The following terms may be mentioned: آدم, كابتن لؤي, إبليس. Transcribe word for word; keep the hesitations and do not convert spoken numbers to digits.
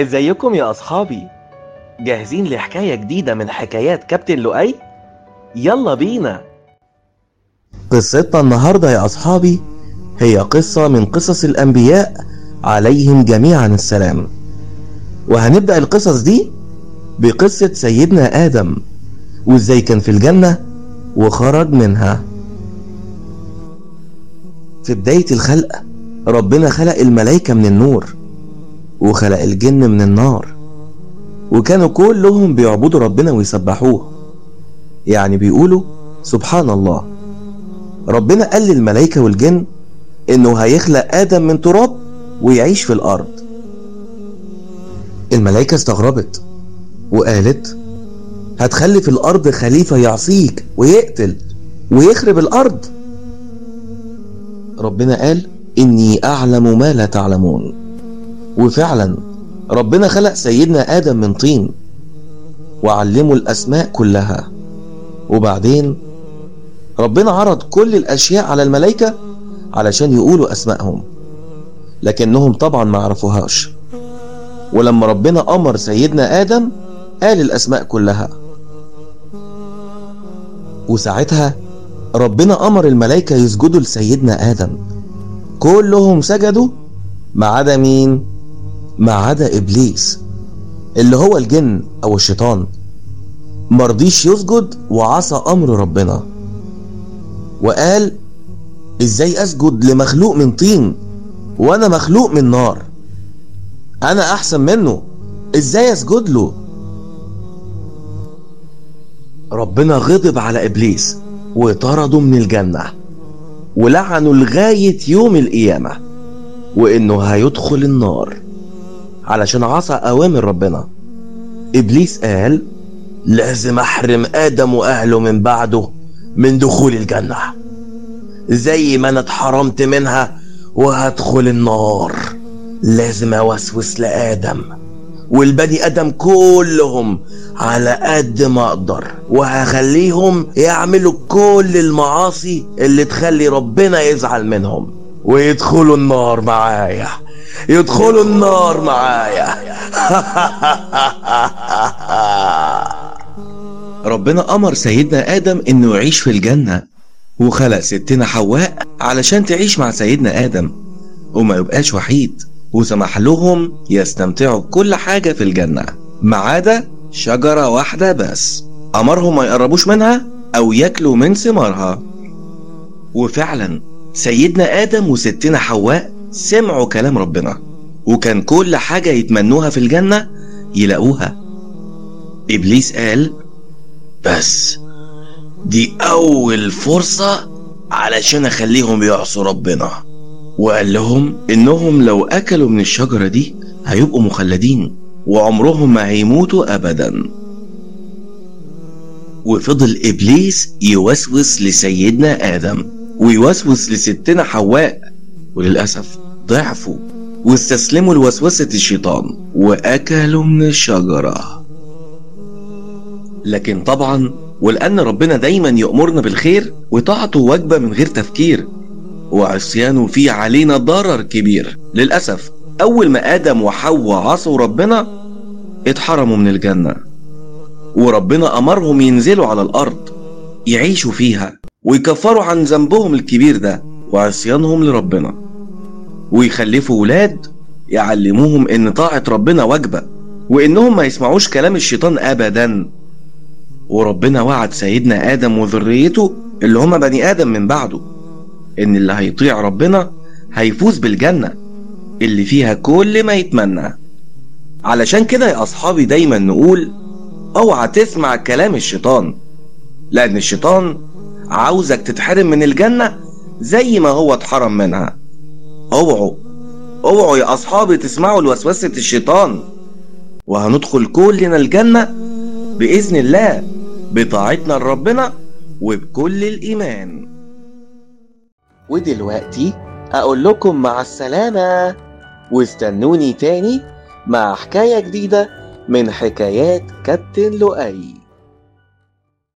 ازيكم يا اصحابي؟ جاهزين لحكاية جديدة من حكايات كابتن لؤي؟ يلا بينا. قصتنا النهاردة يا اصحابي هي قصة من قصص الانبياء عليهم جميعا السلام، وهنبدأ القصص دي بقصة سيدنا آدم وازاي كان في الجنة وخرج منها. في بداية الخلق ربنا خلق الملائكة من النور وخلق الجن من النار، وكانوا كلهم بيعبدوا ربنا ويسبحوه، يعني بيقولوا سبحان الله. ربنا قال للملائكة والجن انه هيخلق آدم من تراب ويعيش في الارض. الملائكة استغربت وقالت هتخلي في الارض خليفة يعصيك ويقتل ويخرب الارض؟ ربنا قال اني اعلم ما لا تعلمون. وفعلا ربنا خلق سيدنا آدم من طين وعلمه الأسماء كلها، وبعدين ربنا عرض كل الأشياء على الملائكة علشان يقولوا أسمائهم، لكنهم طبعا ما عرفوهاش. ولما ربنا أمر سيدنا آدم قال الأسماء كلها، وساعتها ربنا أمر الملائكة يسجدوا لسيدنا آدم. كلهم سجدوا ما عدا مين؟ ما عدا إبليس اللي هو الجن أو الشيطان، مرضيش يسجد وعصى أمر ربنا وقال إزاي أسجد لمخلوق من طين وأنا مخلوق من نار؟ أنا أحسن منه، إزاي أسجد له؟ ربنا غضب على إبليس وطرده من الجنة ولعنه لغاية يوم القيامة، وإنه هيدخل النار علشان عصى أوامر ربنا. إبليس قال لازم أحرم آدم وأهله من بعده من دخول الجنة زي ما أنا اتحرمت منها وهدخل النار. لازم أوسوس لآدم والبني آدم كلهم على قد ما أقدر، وهخليهم يعملوا كل المعاصي اللي تخلي ربنا يزعل منهم ويدخلوا النار معايا، يدخلوا النار معايا. ربنا أمر سيدنا آدم إنه يعيش في الجنة، وخلق ستنا حواء علشان تعيش مع سيدنا آدم وما يبقاش وحيد، وسمح لهم يستمتعوا بكل حاجة في الجنة ما عدا شجرة واحدة بس أمرهم ما يقربوش منها أو ياكلوا من ثمارها. وفعلا سيدنا آدم وستنا حواء سمعوا كلام ربنا، وكان كل حاجة يتمنوها في الجنة يلاقوها. إبليس قال بس دي أول فرصة علشان أخليهم يعصوا ربنا، وقال لهم إنهم لو أكلوا من الشجرة دي هيبقوا مخلدين وعمرهم ما هيموتوا أبدا. وفضل إبليس يوسوس لسيدنا آدم ويوسوس لستنا حواء، وللأسف ضعفوا واستسلموا لوسوسة الشيطان وأكلوا من الشجرة. لكن طبعا ولأن ربنا دايما يأمرنا بالخير وطاعته واجبة من غير تفكير، وعصيانه فيه علينا ضرر كبير. للأسف أول ما آدم وحواء عصوا ربنا اتحرموا من الجنة، وربنا أمرهم ينزلوا على الأرض يعيشوا فيها ويكفروا عن ذنبهم الكبير ده وعصيانهم لربنا، ويخلفوا ولاد يعلموهم ان طاعة ربنا واجبة وانهم ما يسمعوش كلام الشيطان ابدا. وربنا وعد سيدنا آدم وذريته اللي هما بني آدم من بعده ان اللي هيطيع ربنا هيفوز بالجنة اللي فيها كل ما يتمنى. علشان كده يا اصحابي دايما نقول اوعى تسمع كلام الشيطان، لان الشيطان عاوزك تتحرم من الجنة زي ما هو اتحرم منها. اوعوا اوعوا يا اصحابي تسمعوا لوسوسة الشيطان، وهندخل كلنا الجنة بإذن الله بطاعتنا لربنا وبكل الإيمان. ودلوقتي اقول لكم مع السلامة، واستنوني تاني مع حكاية جديدة من حكايات كابتن لؤي.